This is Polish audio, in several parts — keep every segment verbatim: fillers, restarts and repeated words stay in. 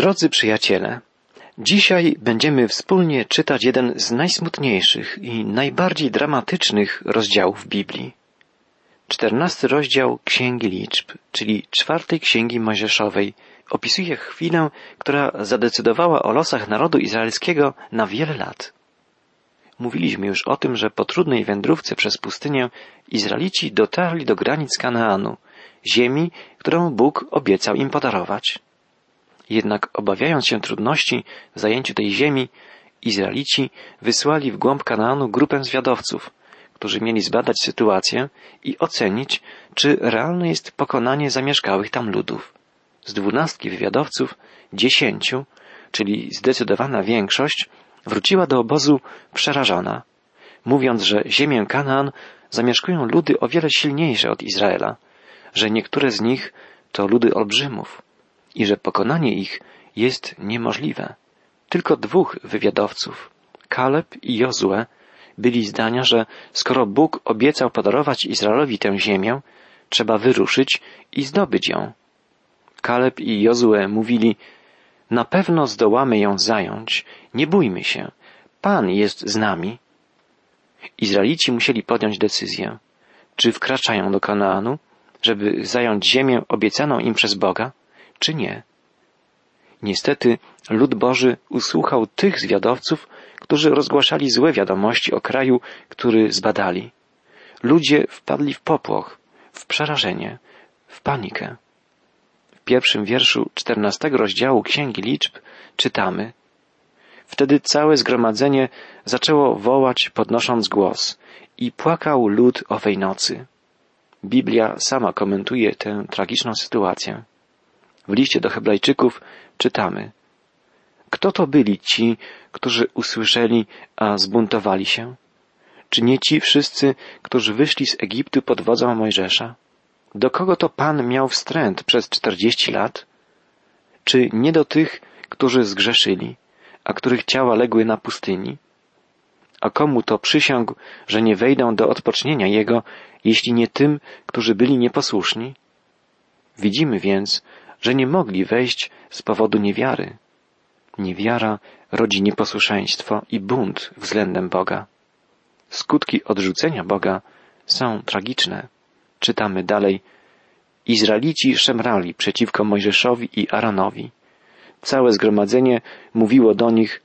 Drodzy przyjaciele, dzisiaj będziemy wspólnie czytać jeden z najsmutniejszych i najbardziej dramatycznych rozdziałów Biblii. Czternasty rozdział Księgi Liczb, czyli czwartej Księgi Mojżeszowej, opisuje chwilę, która zadecydowała o losach narodu izraelskiego na wiele lat. Mówiliśmy już o tym, że po trudnej wędrówce przez pustynię Izraelici dotarli do granic Kanaanu, ziemi, którą Bóg obiecał im podarować. Jednak obawiając się trudności w zajęciu tej ziemi, Izraelici wysłali w głąb Kanaanu grupę zwiadowców, którzy mieli zbadać sytuację i ocenić, czy realne jest pokonanie zamieszkałych tam ludów. Z dwunastki wywiadowców, dziesięciu, czyli zdecydowana większość, wróciła do obozu przerażona, mówiąc, że ziemię Kanaan zamieszkują ludy o wiele silniejsze od Izraela, że niektóre z nich to ludy olbrzymów i że pokonanie ich jest niemożliwe. Tylko dwóch wywiadowców, Kaleb i Jozue, byli zdania, że skoro Bóg obiecał podarować Izraelowi tę ziemię, trzeba wyruszyć i zdobyć ją. Kaleb i Jozue mówili: na pewno zdołamy ją zająć, nie bójmy się, Pan jest z nami. Izraelici musieli podjąć decyzję, czy wkraczają do Kanaanu, żeby zająć ziemię obiecaną im przez Boga, czy nie. Niestety lud Boży usłuchał tych zwiadowców, którzy rozgłaszali złe wiadomości o kraju, który zbadali. Ludzie wpadli w popłoch, w przerażenie, w panikę. W pierwszym wierszu czternastego rozdziału Księgi Liczb czytamy: wtedy całe zgromadzenie zaczęło wołać, podnosząc głos, i płakał lud owej nocy. Biblia sama komentuje tę tragiczną sytuację. W liście do Hebrajczyków czytamy: kto to byli ci, którzy usłyszeli, a zbuntowali się? Czy nie ci wszyscy, którzy wyszli z Egiptu pod wodzą Mojżesza? Do kogo to Pan miał wstręt przez czterdzieści lat? Czy nie do tych, którzy zgrzeszyli, a których ciała legły na pustyni? A komu to przysiągł, że nie wejdą do odpocznienia Jego, jeśli nie tym, którzy byli nieposłuszni? Widzimy więc, że nie mogli wejść z powodu niewiary. Niewiara rodzi nieposłuszeństwo i bunt względem Boga. Skutki odrzucenia Boga są tragiczne. Czytamy dalej: Izraelici szemrali przeciwko Mojżeszowi i Aaronowi. Całe zgromadzenie mówiło do nich: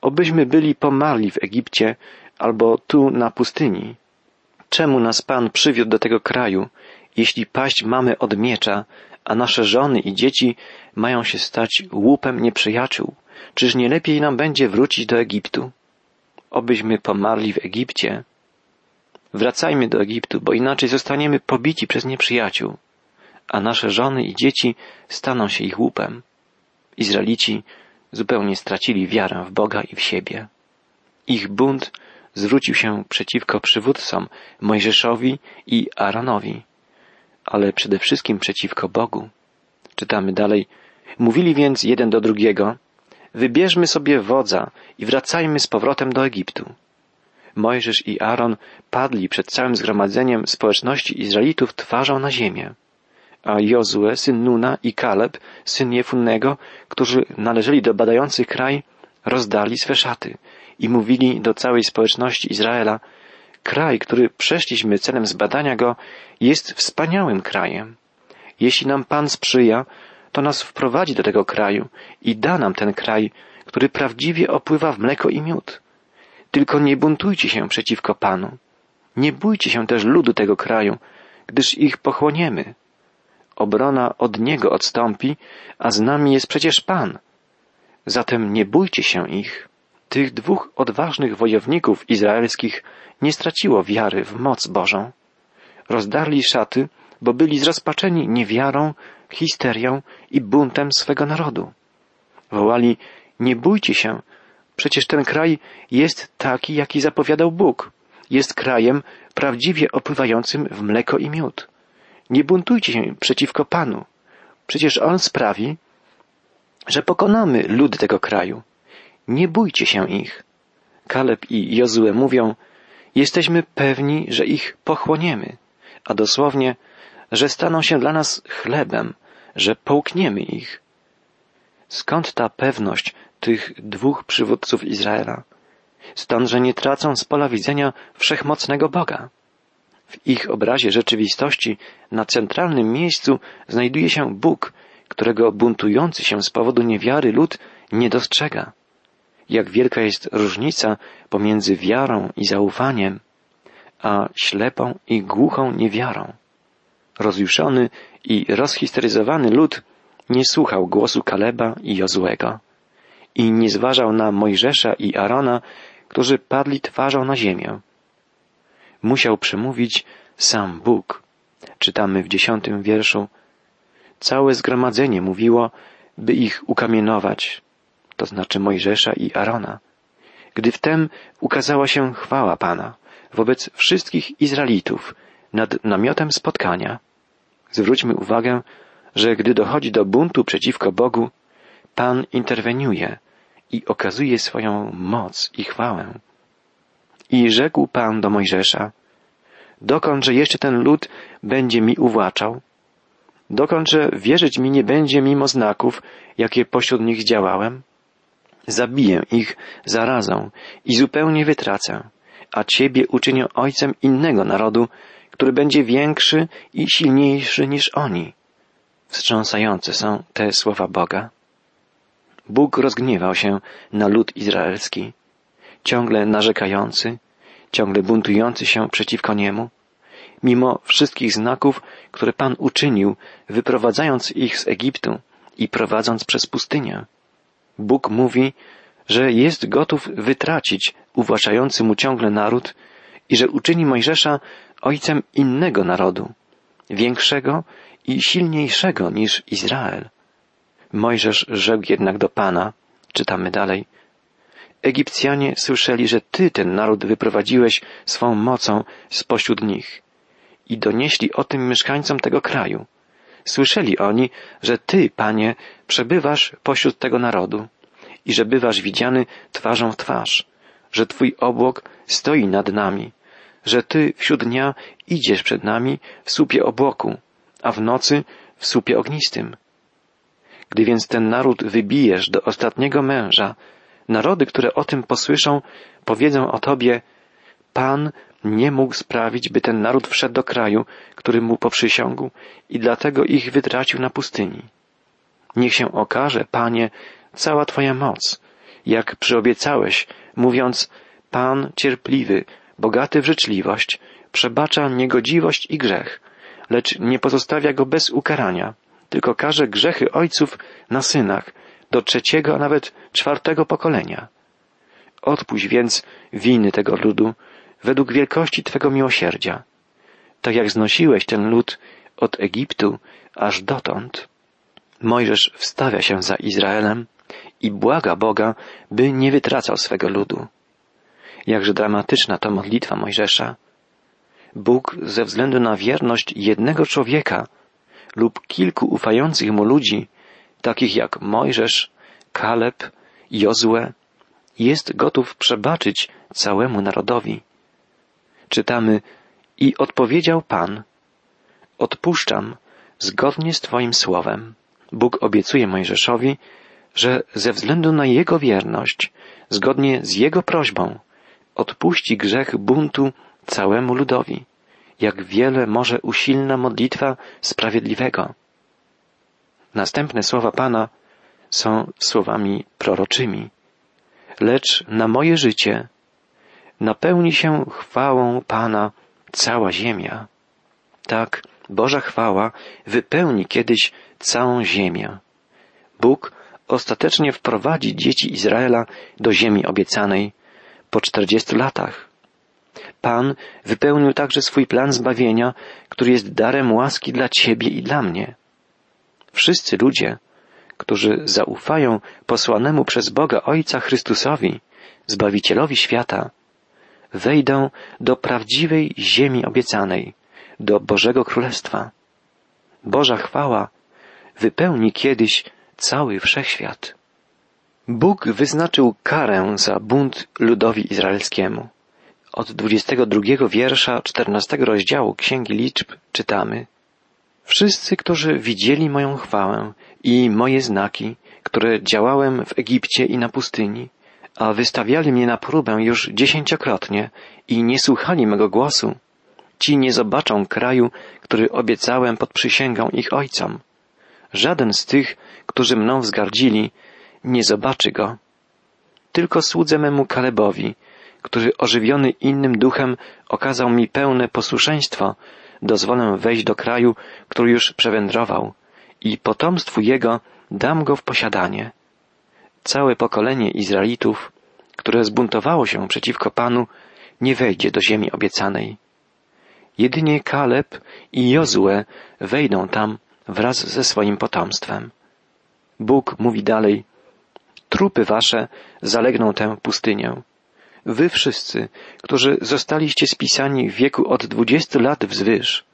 obyśmy byli pomarli w Egipcie albo tu na pustyni. Czemu nas Pan przywiódł do tego kraju, jeśli paść mamy od miecza, a nasze żony i dzieci mają się stać łupem nieprzyjaciół? Czyż nie lepiej nam będzie wrócić do Egiptu? Obyśmy pomarli w Egipcie. Wracajmy do Egiptu, bo inaczej zostaniemy pobici przez nieprzyjaciół, a nasze żony i dzieci staną się ich łupem. Izraelici zupełnie stracili wiarę w Boga i w siebie. Ich bunt zwrócił się przeciwko przywódcom Mojżeszowi i Aaronowi, ale przede wszystkim przeciwko Bogu. Czytamy dalej: mówili więc jeden do drugiego: wybierzmy sobie wodza i wracajmy z powrotem do Egiptu. Mojżesz i Aaron padli przed całym zgromadzeniem społeczności Izraelitów twarzą na ziemię, a Jozue, syn Nuna, i Kaleb, syn Jefunnego, którzy należeli do badających kraj, rozdali swe szaty i mówili do całej społeczności Izraela: kraj, który przeszliśmy celem zbadania go, jest wspaniałym krajem. Jeśli nam Pan sprzyja, to nas wprowadzi do tego kraju i da nam ten kraj, który prawdziwie opływa w mleko i miód. Tylko nie buntujcie się przeciwko Panu. Nie bójcie się też ludu tego kraju, gdyż ich pochłoniemy. Obrona od niego odstąpi, a z nami jest przecież Pan. Zatem nie bójcie się ich. Tych dwóch odważnych wojowników izraelskich nie straciło wiary w moc Bożą. Rozdarli szaty, bo byli zrozpaczeni niewiarą, histerią i buntem swego narodu. Wołali: nie bójcie się, przecież ten kraj jest taki, jaki zapowiadał Bóg. Jest krajem prawdziwie opływającym w mleko i miód. Nie buntujcie się przeciwko Panu. Przecież On sprawi, że pokonamy lud tego kraju. Nie bójcie się ich. Kaleb i Jozue mówią: jesteśmy pewni, że ich pochłoniemy, a dosłownie, że staną się dla nas chlebem, że połkniemy ich. Skąd ta pewność tych dwóch przywódców Izraela? Stąd, że nie tracą z pola widzenia wszechmocnego Boga. W ich obrazie rzeczywistości na centralnym miejscu znajduje się Bóg, którego buntujący się z powodu niewiary lud nie dostrzega. Jak wielka jest różnica pomiędzy wiarą i zaufaniem, a ślepą i głuchą niewiarą. Rozjuszony i rozhisteryzowany lud nie słuchał głosu Kaleba i Jozuego i nie zważał na Mojżesza i Arona, którzy padli twarzą na ziemię. Musiał przemówić sam Bóg. Czytamy w dziesiątym wierszu. Całe zgromadzenie mówiło, by ich ukamienować, to znaczy Mojżesza i Arona. Gdy wtem ukazała się chwała Pana wobec wszystkich Izraelitów nad namiotem spotkania. Zwróćmy uwagę, że gdy dochodzi do buntu przeciwko Bogu, Pan interweniuje i okazuje swoją moc i chwałę. I rzekł Pan do Mojżesza, dokądże jeszcze ten lud będzie mi uwłaczał? Dokądże wierzyć mi nie będzie mimo znaków, jakie pośród nich działałem? Zabiję ich zarazą i zupełnie wytracę, a Ciebie uczynię ojcem innego narodu, który będzie większy i silniejszy niż oni. Wstrząsające są te słowa Boga. Bóg rozgniewał się na lud izraelski, ciągle narzekający, ciągle buntujący się przeciwko niemu, mimo wszystkich znaków, które Pan uczynił, wyprowadzając ich z Egiptu i prowadząc przez pustynię. Bóg mówi, że jest gotów wytracić uwłaczający mu ciągle naród i że uczyni Mojżesza ojcem innego narodu, większego i silniejszego niż Izrael. Mojżesz rzekł jednak do Pana, czytamy dalej, Egipcjanie słyszeli, że Ty ten naród wyprowadziłeś swą mocą spośród nich i donieśli o tym mieszkańcom tego kraju. Słyszeli oni, że Ty, Panie, przebywasz pośród tego narodu i że bywasz widziany twarzą w twarz, że Twój obłok stoi nad nami, że Ty wśród dnia idziesz przed nami w słupie obłoku, a w nocy w słupie ognistym. Gdy więc ten naród wybijesz do ostatniego męża, narody, które o tym posłyszą, powiedzą o Tobie, Pan nie mógł sprawić, by ten naród wszedł do kraju, który mu poprzysiągł i dlatego ich wytracił na pustyni. Niech się okaże, Panie, cała Twoja moc, jak przyobiecałeś, mówiąc, Pan cierpliwy, bogaty w życzliwość, przebacza niegodziwość i grzech, lecz nie pozostawia go bez ukarania, tylko karze grzechy ojców na synach, do trzeciego, a nawet czwartego pokolenia. Odpuść więc winy tego ludu według wielkości Twego miłosierdzia, tak jak znosiłeś ten lud od Egiptu aż dotąd. Mojżesz wstawia się za Izraelem i błaga Boga, by nie wytracał swego ludu. Jakże dramatyczna to modlitwa Mojżesza. Bóg ze względu na wierność jednego człowieka lub kilku ufających mu ludzi, takich jak Mojżesz, Kaleb, Jozue, jest gotów przebaczyć całemu narodowi. Czytamy, i odpowiedział Pan, odpuszczam zgodnie z Twoim słowem. Bóg obiecuje Mojżeszowi, że ze względu na jego wierność, zgodnie z jego prośbą, odpuści grzech buntu całemu ludowi. Jak wiele może usilna modlitwa sprawiedliwego. Następne słowa Pana są słowami proroczymi. Lecz na moje życie napełni się chwałą Pana cała ziemia. Tak, Boża chwała wypełni kiedyś całą ziemię. Bóg ostatecznie wprowadzi dzieci Izraela do ziemi obiecanej po czterdziestu latach. Pan wypełnił także swój plan zbawienia, który jest darem łaski dla Ciebie i dla mnie. Wszyscy ludzie, którzy zaufają posłanemu przez Boga Ojca Chrystusowi, Zbawicielowi świata, wejdą do prawdziwej ziemi obiecanej, do Bożego Królestwa. Boża chwała wypełni kiedyś cały wszechświat. Bóg wyznaczył karę za bunt ludowi izraelskiemu. Od dwudziestego drugiego wiersza czternastego rozdziału Księgi Liczb czytamy Wszyscy, którzy widzieli moją chwałę i moje znaki, które działałem w Egipcie i na pustyni, a wystawiali mnie na próbę już dziesięciokrotnie i nie słuchali mego głosu, ci nie zobaczą kraju, który obiecałem pod przysięgą ich ojcom. Żaden z tych, którzy mną wzgardzili, nie zobaczy go. Tylko słudzę memu Kalebowi, który ożywiony innym duchem okazał mi pełne posłuszeństwo, dozwolę wejść do kraju, który już przewędrował, i potomstwu jego dam go w posiadanie. Całe pokolenie Izraelitów, które zbuntowało się przeciwko Panu, nie wejdzie do ziemi obiecanej. Jedynie Kaleb i Jozue wejdą tam wraz ze swoim potomstwem. Bóg mówi dalej, trupy wasze zalegną tę pustynię. Wy wszyscy, którzy zostaliście spisani w wieku od dwudziestu lat wzwyż,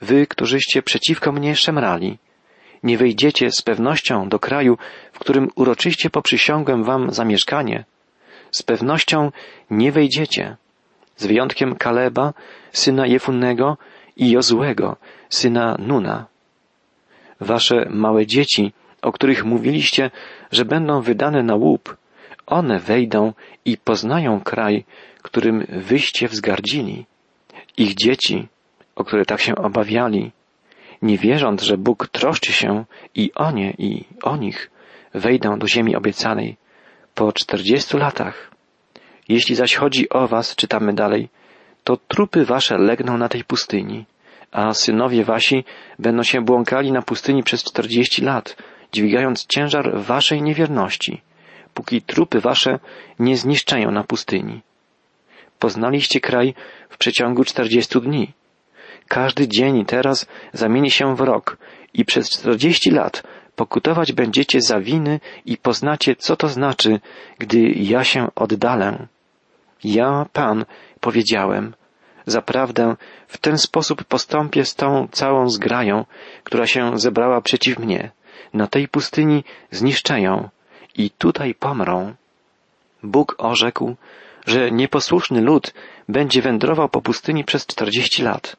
wy, którzyście przeciwko mnie szemrali, nie wejdziecie z pewnością do kraju, w którym uroczyście poprzysiągłem wam zamieszkanie. Z pewnością nie wejdziecie, z wyjątkiem Kaleba, syna Jefunnego i Jozuego, syna Nuna. Wasze małe dzieci, o których mówiliście, że będą wydane na łup, one wejdą i poznają kraj, którym wyście wzgardzili. Ich dzieci, o które tak się obawiali, nie wierząc, że Bóg troszczy się i o nie, i o nich, wejdą do ziemi obiecanej po czterdziestu latach. Jeśli zaś chodzi o was, czytamy dalej, to trupy wasze legną na tej pustyni, a synowie wasi będą się błąkali na pustyni przez czterdzieści lat, dźwigając ciężar waszej niewierności, póki trupy wasze nie zniszczają na pustyni. Poznaliście kraj w przeciągu czterdziestu dni. Każdy dzień teraz zamieni się w rok i przez czterdzieści lat pokutować będziecie za winy i poznacie, co to znaczy, gdy ja się oddalę. Ja, Pan, powiedziałem, zaprawdę w ten sposób postąpię z tą całą zgrają, która się zebrała przeciw mnie. Na tej pustyni zniszczę ją i tutaj pomrą. Bóg orzekł, że nieposłuszny lud będzie wędrował po pustyni przez czterdzieści lat.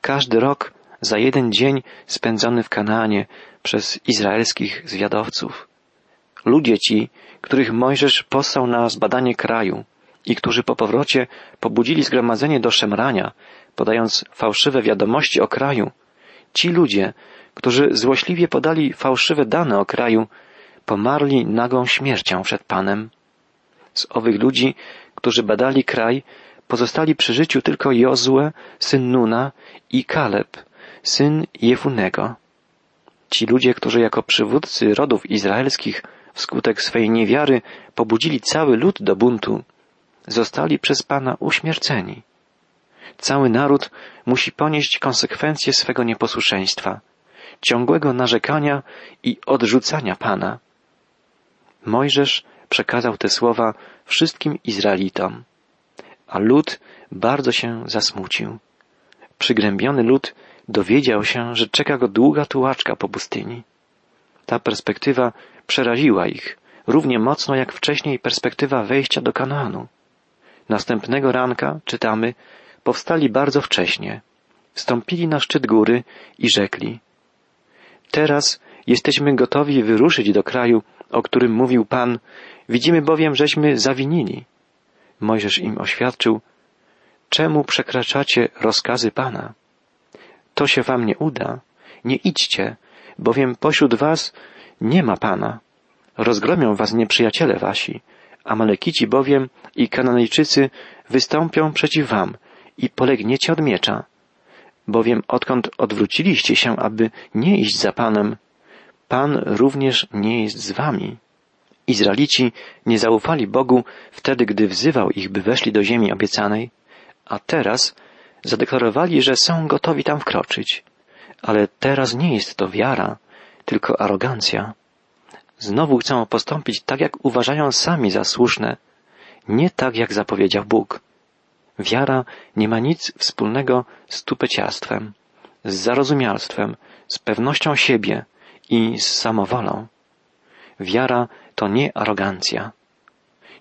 Każdy rok za jeden dzień spędzony w Kanaanie przez izraelskich zwiadowców. Ludzie ci, których Mojżesz posłał na zbadanie kraju i którzy po powrocie pobudzili zgromadzenie do szemrania, podając fałszywe wiadomości o kraju, ci ludzie, którzy złośliwie podali fałszywe dane o kraju, pomarli nagą śmiercią przed Panem. Z owych ludzi, którzy badali kraj, pozostali przy życiu tylko Jozue, syn Nuna i Kaleb, syn Jefunego. Ci ludzie, którzy jako przywódcy rodów izraelskich wskutek swej niewiary pobudzili cały lud do buntu, zostali przez Pana uśmierceni. Cały naród musi ponieść konsekwencje swego nieposłuszeństwa, ciągłego narzekania i odrzucania Pana. Mojżesz przekazał te słowa wszystkim Izraelitom, a lud bardzo się zasmucił. Przygnębiony lud dowiedział się, że czeka go długa tułaczka po pustyni. Ta perspektywa przeraziła ich równie mocno jak wcześniej perspektywa wejścia do Kanaanu. Następnego ranka, czytamy, powstali bardzo wcześnie, wstąpili na szczyt góry i rzekli: teraz jesteśmy gotowi wyruszyć do kraju, o którym mówił Pan, widzimy bowiem, żeśmy zawinili. Mojżesz im oświadczył, czemu przekraczacie rozkazy Pana? To się wam nie uda, nie idźcie, bowiem pośród was nie ma Pana. Rozgromią was nieprzyjaciele wasi, Amalekici bowiem i Kananejczycy wystąpią przeciw wam i polegniecie od miecza. Bowiem odkąd odwróciliście się, aby nie iść za Panem, Pan również nie jest z wami. Izraelici nie zaufali Bogu wtedy, gdy wzywał ich, by weszli do ziemi obiecanej, a teraz zadeklarowali, że są gotowi tam wkroczyć. Ale teraz nie jest to wiara, tylko arogancja. Znowu chcą postąpić tak, jak uważają sami za słuszne, nie tak, jak zapowiedział Bóg. Wiara nie ma nic wspólnego z tupeciarstwem, z zarozumialstwem, z pewnością siebie i z samowolą. Wiara to nie arogancja.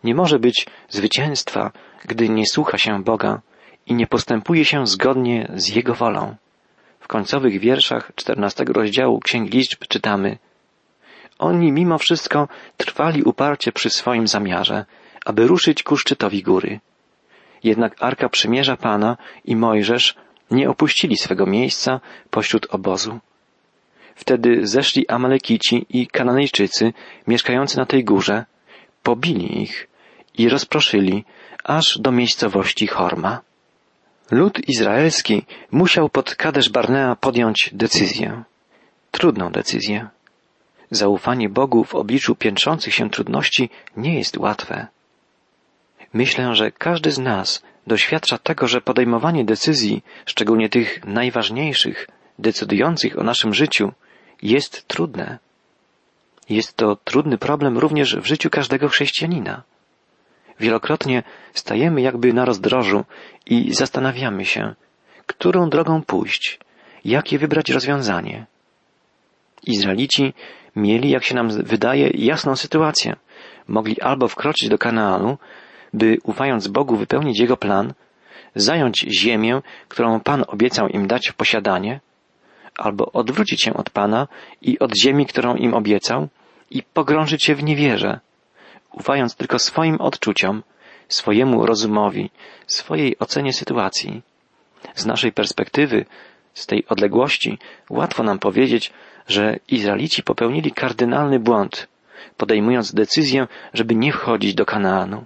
Nie może być zwycięstwa, gdy nie słucha się Boga i nie postępuje się zgodnie z Jego wolą. W końcowych wierszach czternastego rozdziału Księgi Liczb czytamy: Oni mimo wszystko trwali uparcie przy swoim zamiarze, aby ruszyć ku szczytowi góry. Jednak Arka Przymierza Pana i Mojżesz nie opuścili swego miejsca pośród obozu. Wtedy zeszli Amalekici i Kananejczycy mieszkający na tej górze, pobili ich i rozproszyli aż do miejscowości Horma. Lud izraelski musiał pod Kadesz Barnea podjąć decyzję, trudną decyzję. Zaufanie Bogu w obliczu piętrzących się trudności nie jest łatwe. Myślę, że każdy z nas doświadcza tego, że podejmowanie decyzji, szczególnie tych najważniejszych, decydujących o naszym życiu, jest trudne. Jest to trudny problem również w życiu każdego chrześcijanina. Wielokrotnie stajemy jakby na rozdrożu i zastanawiamy się, którą drogą pójść, jakie wybrać rozwiązanie. Izraelici mieli, jak się nam wydaje, jasną sytuację. Mogli albo wkroczyć do Kanaanu, by, ufając Bogu, wypełnić Jego plan, zająć ziemię, którą Pan obiecał im dać w posiadanie, albo odwrócić się od Pana i od ziemi, którą im obiecał, i pogrążyć się w niewierze, ufając tylko swoim odczuciom, swojemu rozumowi, swojej ocenie sytuacji. Z naszej perspektywy, z tej odległości, łatwo nam powiedzieć, że Izraelici popełnili kardynalny błąd, podejmując decyzję, żeby nie wchodzić do Kanaanu.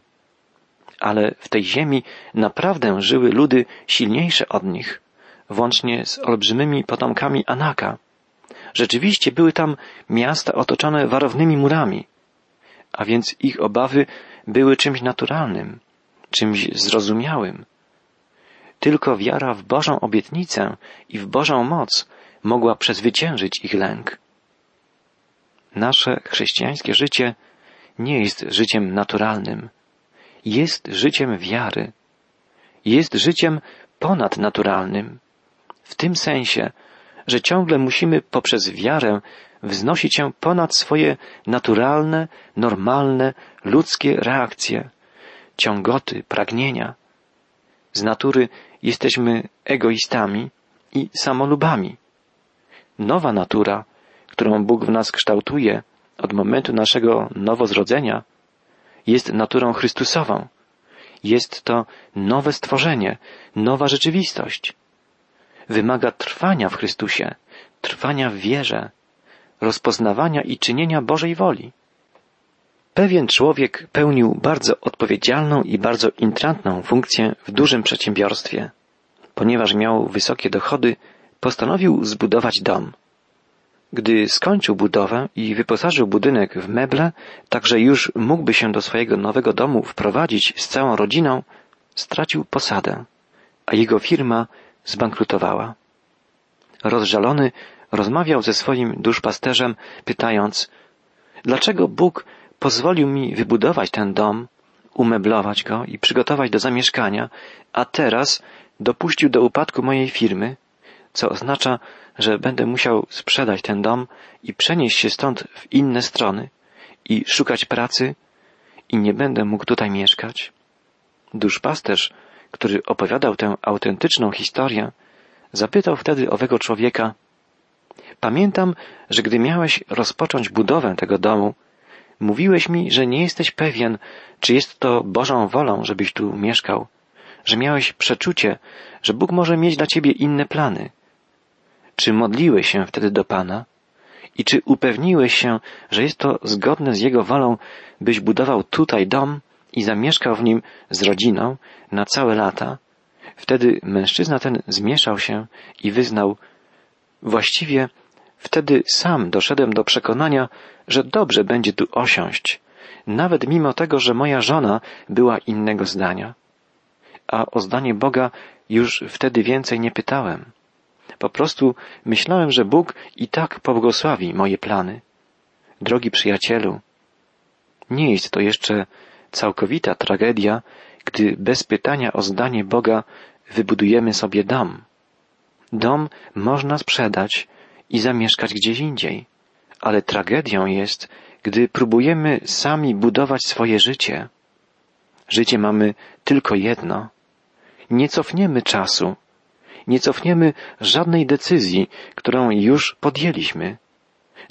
Ale w tej ziemi naprawdę żyły ludy silniejsze od nich, włącznie z olbrzymymi potomkami Anaka. Rzeczywiście były tam miasta otoczone warownymi murami, a więc ich obawy były czymś naturalnym, czymś zrozumiałym. Tylko wiara w Bożą obietnicę i w Bożą moc mogła przezwyciężyć ich lęk. Nasze chrześcijańskie życie nie jest życiem naturalnym. Jest życiem wiary. Jest życiem ponadnaturalnym. W tym sensie, że ciągle musimy poprzez wiarę wznosić się ponad swoje naturalne, normalne, ludzkie reakcje, ciągoty, pragnienia. Z natury jesteśmy egoistami i samolubami. Nowa natura, którą Bóg w nas kształtuje od momentu naszego nowozrodzenia, jest naturą Chrystusową. Jest to nowe stworzenie, nowa rzeczywistość. Wymaga trwania w Chrystusie, trwania w wierze, rozpoznawania i czynienia Bożej woli. Pewien człowiek pełnił bardzo odpowiedzialną i bardzo intratną funkcję w dużym przedsiębiorstwie. Ponieważ miał wysokie dochody, postanowił zbudować dom. Gdy skończył budowę i wyposażył budynek w meble, tak że już mógłby się do swojego nowego domu wprowadzić z całą rodziną, stracił posadę, a jego firma zbankrutowała. Rozżalony rozmawiał ze swoim duszpasterzem, pytając: dlaczego Bóg pozwolił mi wybudować ten dom, umeblować go i przygotować do zamieszkania, a teraz dopuścił do upadku mojej firmy, co oznacza, że będę musiał sprzedać ten dom i przenieść się stąd w inne strony i szukać pracy i nie będę mógł tutaj mieszkać. Duszpasterz, który opowiadał tę autentyczną historię, zapytał wtedy owego człowieka: pamiętam, że gdy miałeś rozpocząć budowę tego domu, mówiłeś mi, że nie jesteś pewien, czy jest to Bożą wolą, żebyś tu mieszkał, że miałeś przeczucie, że Bóg może mieć dla ciebie inne plany. Czy modliłeś się wtedy do Pana i czy upewniłeś się, że jest to zgodne z Jego wolą, byś budował tutaj dom i zamieszkał w nim z rodziną na całe lata? Wtedy mężczyzna ten zmieszał się i wyznał: właściwie wtedy sam doszedłem do przekonania, że dobrze będzie tu osiąść, nawet mimo tego, że moja żona była innego zdania. A o zdanie Boga już wtedy więcej nie pytałem. Po prostu myślałem, że Bóg i tak pobłogosławi moje plany. Drogi przyjacielu, nie jest to jeszcze całkowita tragedia, gdy bez pytania o zdanie Boga wybudujemy sobie dom. Dom można sprzedać i zamieszkać gdzieś indziej, ale tragedią jest, gdy próbujemy sami budować swoje życie. Życie mamy tylko jedno. Nie cofniemy czasu. Nie cofniemy żadnej decyzji, którą już podjęliśmy.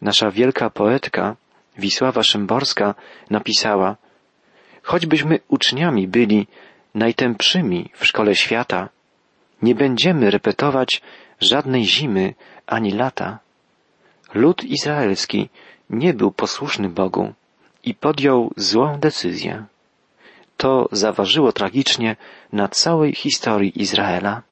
Nasza wielka poetka Wisława Szymborska napisała: choćbyśmy uczniami byli najtępszymi w szkole świata, nie będziemy repetować żadnej zimy ani lata. Lud izraelski nie był posłuszny Bogu i podjął złą decyzję. To zaważyło tragicznie na całej historii Izraela.